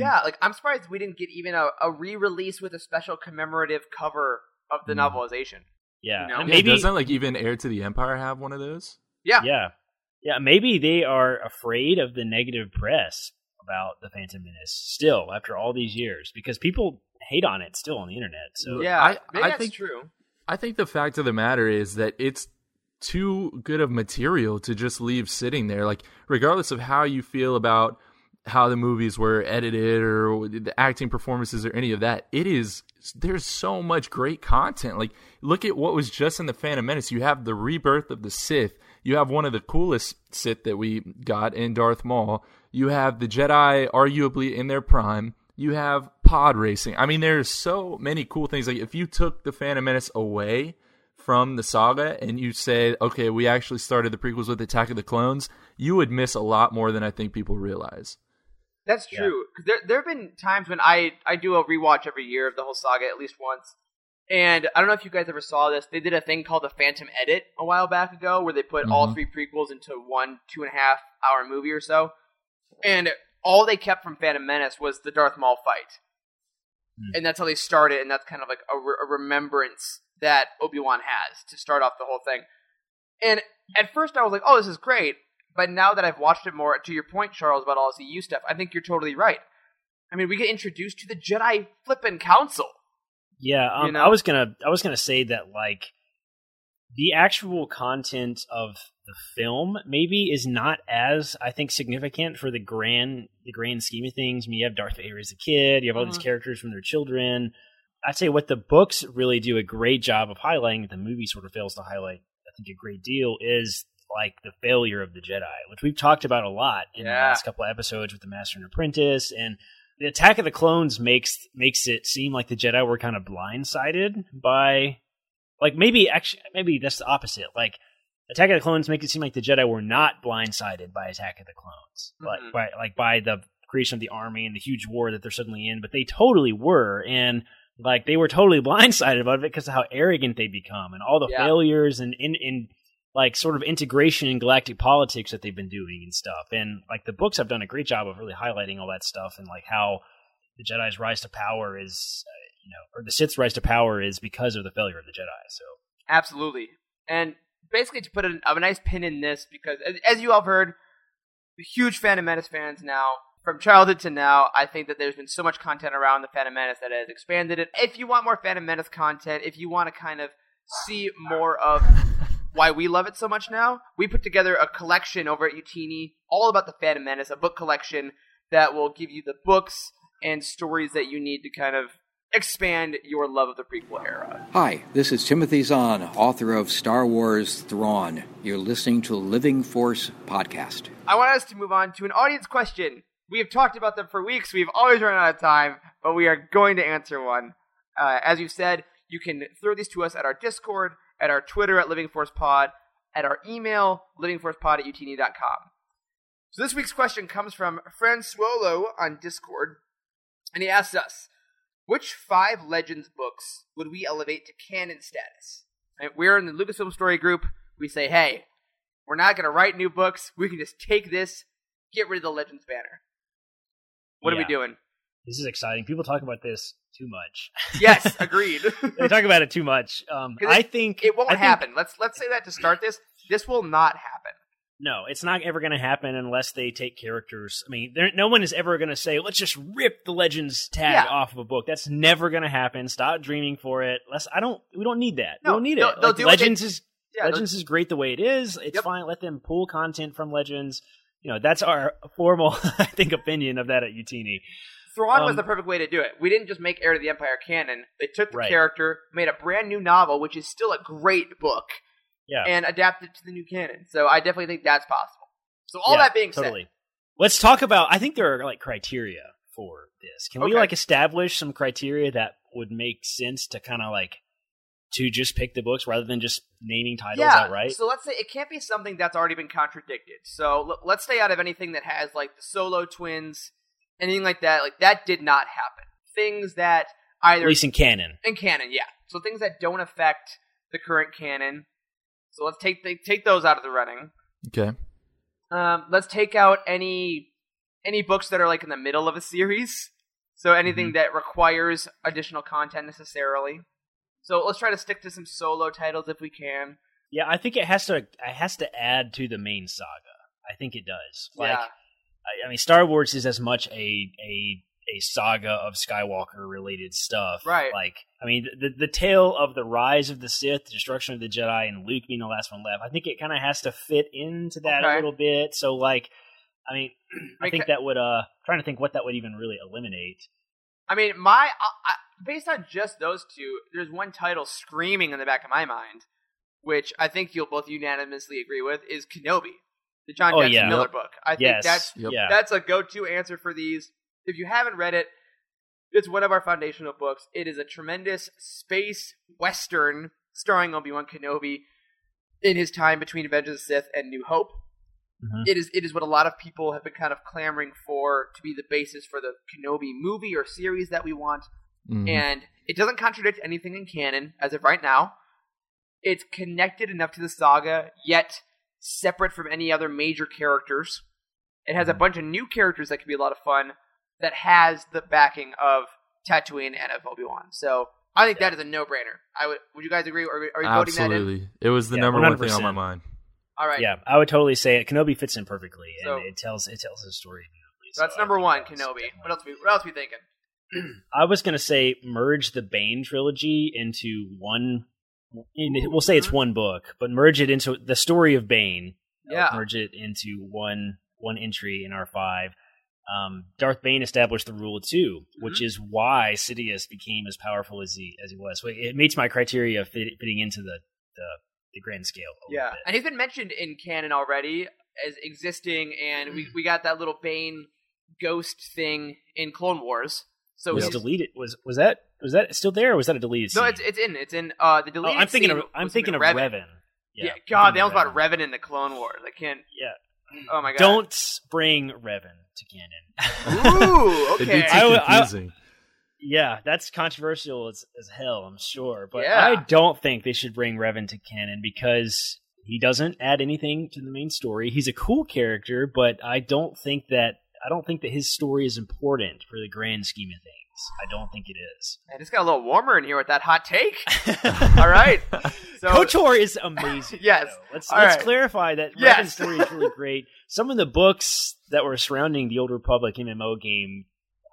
surprised we didn't get even a re-release with a special commemorative cover of the novelization. Yeah, you know? Maybe doesn't even Heir to the Empire have one of those? Yeah. Maybe they are afraid of the negative press about the Phantom Menace still after all these years, because people hate on it still on the internet. So yeah, I think true. I think the fact of the matter is that it's too good of material to just leave sitting there. Like regardless of how you feel about how the movies were edited or the acting performances or any of that, there's so much great content. Like look at what was just in the Phantom Menace. You have the rebirth of the Sith. You have one of the coolest Sith that we got in Darth Maul. You have the Jedi arguably in their prime. You have pod racing. I mean, there's so many cool things. Like if you took the Phantom Menace away from the saga and you say, okay, we actually started the prequels with Attack of the Clones, you would miss a lot more than I think people realize. That's true. Yeah. There have been times when I do a rewatch every year of the whole saga at least once. And I don't know if you guys ever saw this. They did a thing called the Phantom Edit a while back ago where they put all three prequels into 1 2.5-hour movie or so. And all they kept from Phantom Menace was the Darth Maul fight. And that's how they start it. And that's kind of like a remembrance that Obi-Wan has to start off the whole thing. And at first I was like, oh, this is great. But now that I've watched it more, to your point, Charles, about all this EU stuff, I think you're totally right. I mean, we get introduced to the Jedi flippin' council. Yeah, I was gonna say that like the actual content of the film maybe is not as I think significant for the grand scheme of things. I mean, you have Darth Vader as a kid, you have all these characters from their children. I'd say what the books really do a great job of highlighting, the movie sort of fails to highlight, I think, a great deal, is like the failure of the Jedi, which we've talked about a lot in the last couple of episodes with the Master and Apprentice. And the Attack of the Clones makes it seem like the Jedi were kind of blindsided by, like, maybe that's the opposite. Like Attack of the Clones makes it seem like the Jedi were not blindsided by Attack of the Clones, but by the creation of the army and the huge war that they're suddenly in, but they totally were. And like, they were totally blindsided about it because of how arrogant they become and all the failures and in like sort of integration in galactic politics that they've been doing and stuff. And like the books have done a great job of really highlighting all that stuff, and like how the Jedi's rise to power is, or the Sith's rise to power is because of the failure of the Jedi. So absolutely. And basically to put a nice pin in this, because as you all have heard, the huge Phantom Menace fans now, from childhood to now, I think that there's been so much content around The Phantom Menace that has expanded it. If you want more Phantom Menace content, if you want to kind of see more of why we love it so much now, we put together a collection over at Youtini all about The Phantom Menace, a book collection that will give you the books and stories that you need to kind of expand your love of the prequel era. Hi, this is Timothy Zahn, author of Star Wars Thrawn. You're listening to Living Force Podcast. I want us to move on to an audience question. We have talked about them for weeks. We've always run out of time, but we are going to answer one. As you said, you can throw these to us at our Discord, at our Twitter, at LivingForcePod, at our email, livingforcepod at utini.com. So this week's question comes from Fransuolo on Discord, and he asks us, which five Legends books would we elevate to canon status? Right, we're in the Lucasfilm Story Group. We say, hey, we're not going to write new books. We can just take this, get rid of the Legends banner. What are we doing? This is exciting. People talk about this too much. Yes, agreed. They talk about it too much. I think it won't happen. Let's say that to start this. This will not happen. No, it's not ever going to happen unless they take characters. I mean, no one is ever going to say, let's just rip the Legends tag off of a book. That's never going to happen. Stop dreaming for it. We don't need that. No, we don't need it. Like, Legends is great the way it is. It's fine. Let them pull content from Legends. You know, that's our formal, I think, opinion of that at Youtini. Thrawn was the perfect way to do it. We didn't just make Heir to the Empire canon. They took the character, made a brand new novel, which is still a great book, and adapted it to the new canon. So I definitely think that's possible. So all that being said. Let's talk about, I think there are like criteria for this. Can we like establish some criteria that would make sense to kind of like, to just pick the books rather than just naming titles outright? So let's say it can't be something that's already been contradicted. So let's stay out of anything that has, like, the Solo twins, anything like that. Like, that did not happen. Things that either... At least in canon. In canon, yeah. So things that don't affect the current canon. So let's take those out of the running. Okay. Let's take out any books that are, like, in the middle of a series. So anything that requires additional content necessarily. So let's try to stick to some solo titles if we can. Yeah, I think it has to add to the main saga. I think it does. Like, I mean, Star Wars is as much a saga of Skywalker-related stuff. Right. Like, I mean, the tale of the rise of the Sith, the destruction of the Jedi, and Luke being the last one left, I think it kind of has to fit into that a little bit. So, like, I mean, I think that would... trying to think what that would even really eliminate. I mean, based on just those two, there's one title screaming in the back of my mind, which I think you'll both unanimously agree with, is Kenobi, the John Jackson Miller book. I think that's a go-to answer for these. If you haven't read it, it's one of our foundational books. It is a tremendous space western starring Obi-Wan Kenobi in his time between Revenge of the Sith and New Hope. Mm-hmm. It is what a lot of people have been kind of clamoring for to be the basis for the Kenobi movie or series that we want. Mm-hmm. And it doesn't contradict anything in canon, as of right now. It's connected enough to the saga, yet separate from any other major characters. It has a bunch of new characters that can be a lot of fun, that has the backing of Tatooine and of Obi-Wan. So I think that is a no-brainer. Would you guys agree? Are you voting that in? Absolutely. It was the number 100%. One thing on my mind. All right. Yeah, I would totally say it. Kenobi fits in perfectly, and so, it tells his story beautifully. So that's number one, Kenobi. What else are we thinking? I was going to say merge the Bane trilogy into one. We'll say it's one book, but merge it into the story of Bane. Merge it into one entry in R5. Darth Bane established the Rule of Two, which is why Sidious became as powerful as he was. So it meets my criteria of fitting into the grand scale. A little bit. And he's been mentioned in canon already as existing, and we got that little Bane ghost thing in Clone Wars. So was deleted. Was that still there? Or was that a deleted scene? No, it's in the deleted. Oh, I'm thinking of Revan. Yeah. God, they almost brought Revan in the Clone Wars. I can't. Yeah. Oh my God. Don't bring Revan to canon. Ooh. Okay. It'd be too confusing. That's controversial as hell, I'm sure. But I don't think they should bring Revan to canon because he doesn't add anything to the main story. He's a cool character, but I don't think that his story is important for the grand scheme of things. I don't think it is. Man, it's got a little warmer in here with that hot take. All right. So, KOTOR is amazing. Yes. Though. Let's clarify that Revan's story is really great. Some of the books that were surrounding the Old Republic MMO game,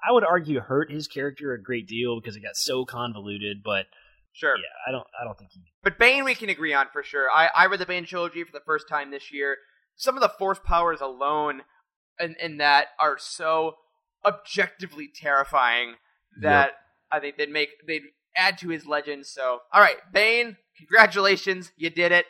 I would argue, hurt his character a great deal because it got so convoluted, but... Sure. Yeah, I don't think he... But Bane we can agree on for sure. I read the Bane trilogy for the first time this year. Some of the Force powers alone in that are so objectively terrifying that I think they'd add to his legend. So, all right, Bane, congratulations. You did it.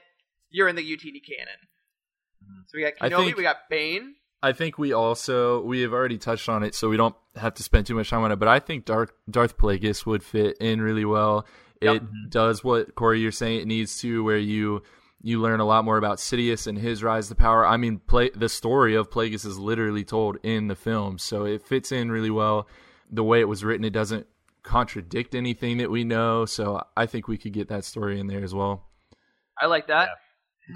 You're in the Youtini canon. So we got Kenobi, we got Bane. I think we have already touched on it, so we don't have to spend too much time on it, but I think Darth Plagueis would fit in really well. It does what, Corey, you're saying it needs to, where you learn a lot more about Sidious and his rise to power. I mean, the story of Plagueis is literally told in the film, so it fits in really well. The way it was written, it doesn't contradict anything that we know, so I think we could get that story in there as well. I like that.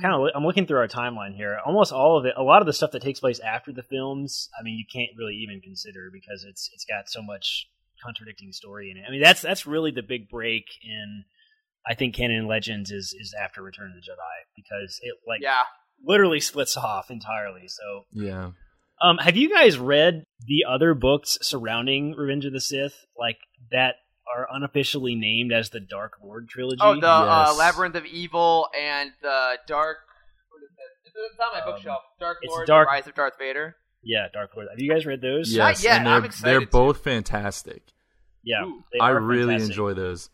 Yeah. I'm looking through our timeline here. Almost all of it, a lot of the stuff that takes place after the films, I mean, you can't really even consider because it's got so much contradicting story in it. I mean, that's really the big break in, I think, canon and legends is after Return of the Jedi, because it literally splits off entirely. So yeah. Have you guys read the other books surrounding Revenge of the Sith, like that are unofficially named as the Dark Lord trilogy? Oh, the Labyrinth of Evil and the Dark. What is it? It's on my bookshelf. Dark Lord: Rise of Darth Vader. Yeah, Dark Lord. Have you guys read those? Yes, yeah, I'm excited. They're both fantastic. Yeah, I really enjoy those.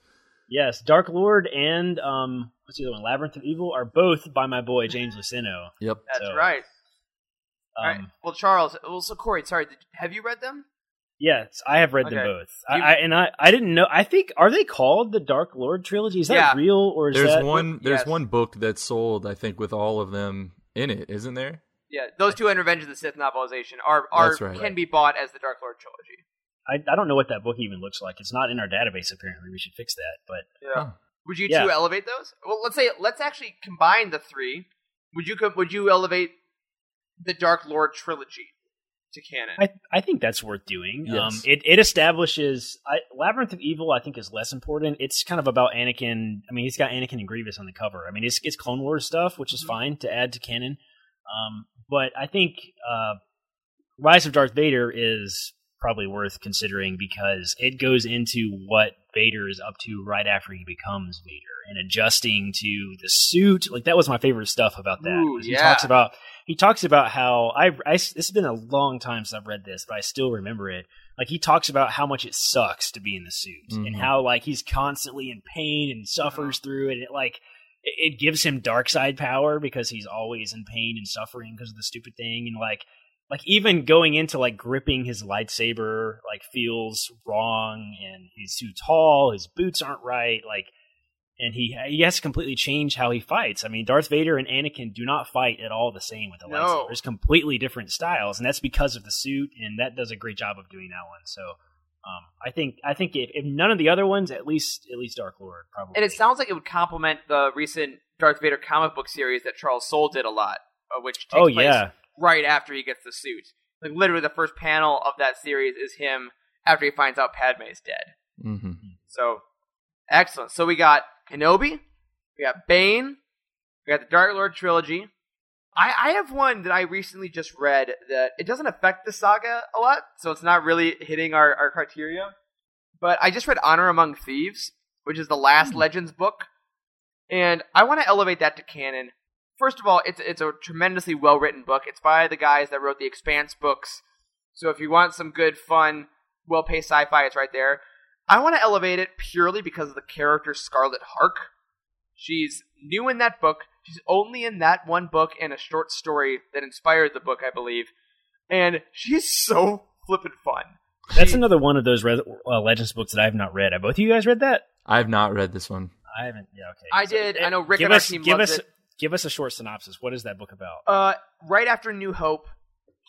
Yes, Dark Lord and what's the other one? Labyrinth of Evil are both by my boy James Luceno. Yep, that's right. All right. Well, Charles. Well, so Corey, sorry, have you read them? Yes, I have read them both. I didn't know. I think, are they called the Dark Lord trilogy? Is that real, or is that one? There's one book that's sold, I think, with all of them in it, isn't there? Yeah, those two and Revenge of the Sith novelization can be bought as the Dark Lord trilogy. I don't know what that book even looks like. It's not in our database, apparently. We should fix that. But would you two elevate those? Well, let's actually combine the three. Would you elevate the Dark Lord trilogy to canon? I think that's worth doing. Yes. It establishes Labyrinth of Evil. I think is less important. It's kind of about Anakin. I mean, he's got Anakin and Grievous on the cover. I mean, it's Clone Wars stuff, which is fine to add to canon. But I think Rise of Darth Vader is probably worth considering because it goes into what Vader is up to right after he becomes Vader and adjusting to the suit. Like, that was my favorite stuff about that. Ooh, yeah. He talks about how this has been a long time since I've read this, but I still remember it. Like, he talks about how much it sucks to be in the suit and how, like, he's constantly in pain and suffers through it. And it gives him dark side power because he's always in pain and suffering because of the stupid thing. And like even going into gripping his lightsaber, feels wrong, and he's too tall. His boots aren't right. And he has to completely change how he fights. I mean, Darth Vader and Anakin do not fight at all the same with the lightsaber. There's completely different styles, and that's because of the suit, and that does a great job of doing that one. So I think if none of the other ones, at least Dark Lord probably. And it sounds like it would complement the recent Darth Vader comic book series that Charles Soule did a lot, which takes place right after he gets the suit. Like, literally the first panel of that series is him after he finds out Padme's dead. Mm-hmm. So, excellent. So we got Kenobi, we got Bane, we got the Dark Lord trilogy. I have one that I recently just read that it doesn't affect the saga a lot, so it's not really hitting our criteria. But I just read Honor Among Thieves, which is the last Legends book, and I want to elevate that to canon. First of all, it's a tremendously well-written book. It's by the guys that wrote the Expanse books, so if you want some good, fun, well-paced sci-fi, it's right there. I want to elevate it purely because of the character Scarlet Hark. She's new in that book. She's only in that one book and a short story that inspired the book, I believe. And she's so flippin' fun. That's another one of those Legends books that I have not read. Have both of you guys read that? I have not read this one. I haven't. Yeah, okay. I did. I know Rick and our team loves it. Give us a short synopsis. What is that book about? Right after New Hope,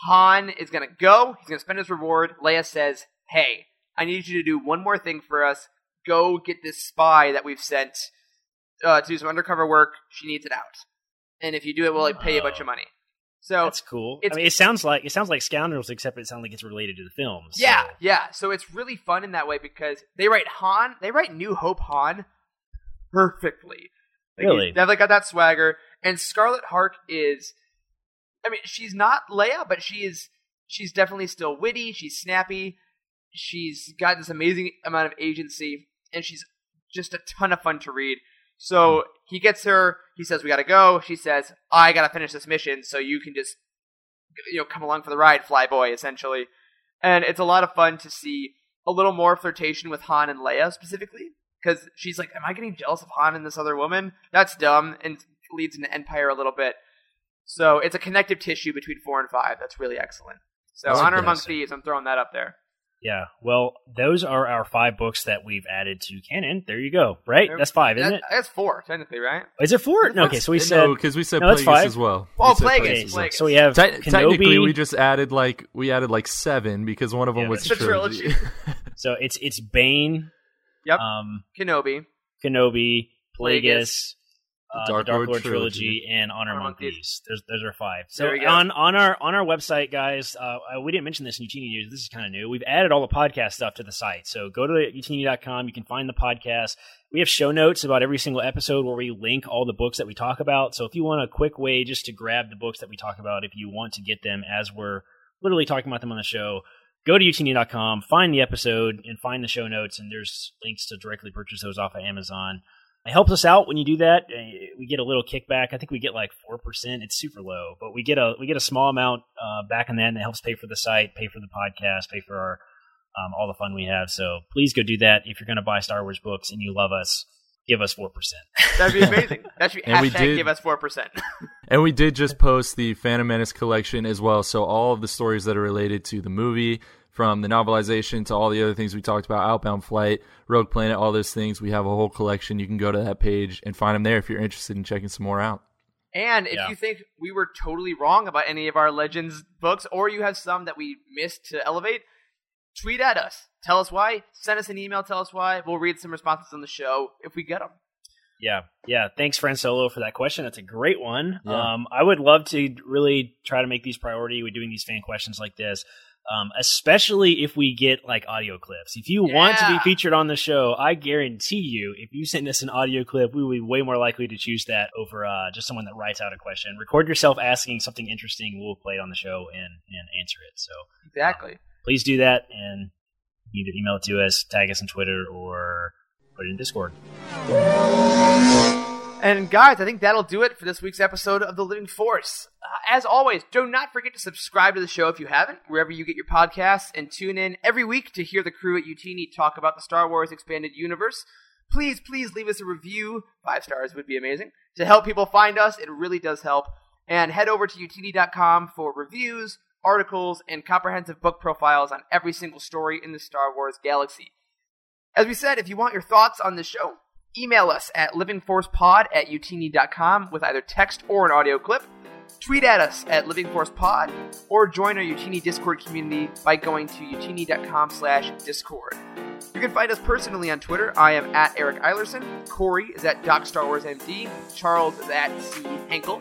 Han is going to go. He's going to spend his reward. Leia says, hey, I need you to do one more thing for us. Go get this spy that we've sent to do some undercover work. She needs it out. And if you do it, we'll pay you a bunch of money. So that's cool. I mean, it sounds like Scoundrels, except it sounds like it's related to the film. So. Yeah. So it's really fun in that way because they write New Hope Han perfectly. Like, really, they got that swagger. And Scarlet Hark she's not Leia, but she's definitely still witty. She's snappy. She's got this amazing amount of agency, and she's just a ton of fun to read. So he gets her. He says, "We got to go." She says, "I got to finish this mission, so you can just, come along for the ride, fly boy," essentially. And it's a lot of fun to see a little more flirtation with Han and Leia specifically, because she's like, "Am I getting jealous of Han and this other woman? That's dumb," and leads into Empire a little bit. So it's a connective tissue between 4 and 5. That's really excellent. So that's Honor Among Thieves. I'm throwing that up there. Yeah, well, those are our 5 books that we've added to canon. There you go, right? That's 5, isn't it? That's 4, technically, right? Is it 4? No, okay, so we said... No, because we said Plagueis as well. Oh, Plagueis. So we have Kenobi. Technically, we just added, 7, because one of them was the trilogy. So it's Bane. Yep. Kenobi, Plagueis, Dark Lord trilogy, and Honor Among Thieves. Those are 5. So on our website, guys, we didn't mention this in Youtini News. This is kind of new. We've added all the podcast stuff to the site. So go to youtini.com. You can find the podcast. We have show notes about every single episode where we link all the books that we talk about. So if you want a quick way just to grab the books that we talk about, if you want to get them as we're literally talking about them on the show, go to youtini.com, find the episode, and find the show notes. And there's links to directly purchase those off of Amazon. It helps us out when you do that. We get a little kickback. I think we get 4%. It's super low, but we get a small amount back in that, and it helps pay for the site, pay for the podcast, pay for our all the fun we have. So please go do that. If you're going to buy Star Wars books and you love us, give us 4%. That'd be amazing. That should be # give us 4%. And we did just post the Phantom Menace collection as well. So all of the stories that are related to the movie, from the novelization to all the other things we talked about, Outbound Flight, Rogue Planet, all those things. We have a whole collection. You can go to that page and find them there if you're interested in checking some more out. And if you think we were totally wrong about any of our Legends books, or you have some that we missed to elevate, tweet at us. Tell us why. Send us an email. Tell us why. We'll read some responses on the show if we get them. Yeah. Thanks, Fran Solo, for that question. That's a great one. Yeah. I would love to really try to make these priority. We're doing these fan questions like this. Especially if we get audio clips. If you want to be featured on the show, I guarantee you, if you send us an audio clip, we will be way more likely to choose that over just someone that writes out a question. Record yourself asking something interesting. We'll play it on the show and answer it. So exactly. Please do that, and either email it to us, tag us on Twitter, or put it in Discord. And guys, I think that'll do it for this week's episode of The Living Force. As always, do not forget to subscribe to the show if you haven't, wherever you get your podcasts, and tune in every week to hear the crew at Youtini talk about the Star Wars Expanded Universe. Please leave us a review. 5 stars would be amazing. To help people find us, it really does help. And head over to Youtini.com for reviews, articles, and comprehensive book profiles on every single story in the Star Wars galaxy. As we said, if you want your thoughts on the show, email us at livingforcepod@youtini.com with either text or an audio clip. Tweet at us at livingforcepod, or join our Youtini Discord community by going to youtini.com/discord. You can find us personally on Twitter. I am at Eric Eilerson. Corey is at DocStarWarsMD. Charles is at C. Henkel.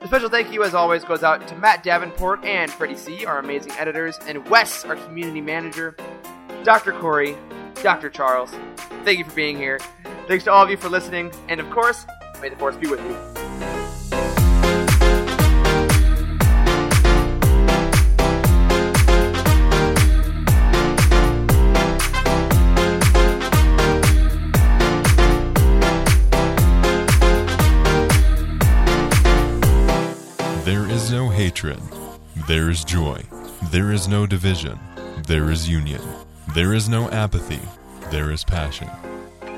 A special thank you, as always, goes out to Matt Davenport and Freddie C., our amazing editors, and Wes, our community manager. Dr. Corey, Dr. Charles, thank you for being here. Thanks to all of you for listening, and of course, may the Force be with you. There is no hatred. There is joy. There is no division. There is union. There is no apathy. There is passion.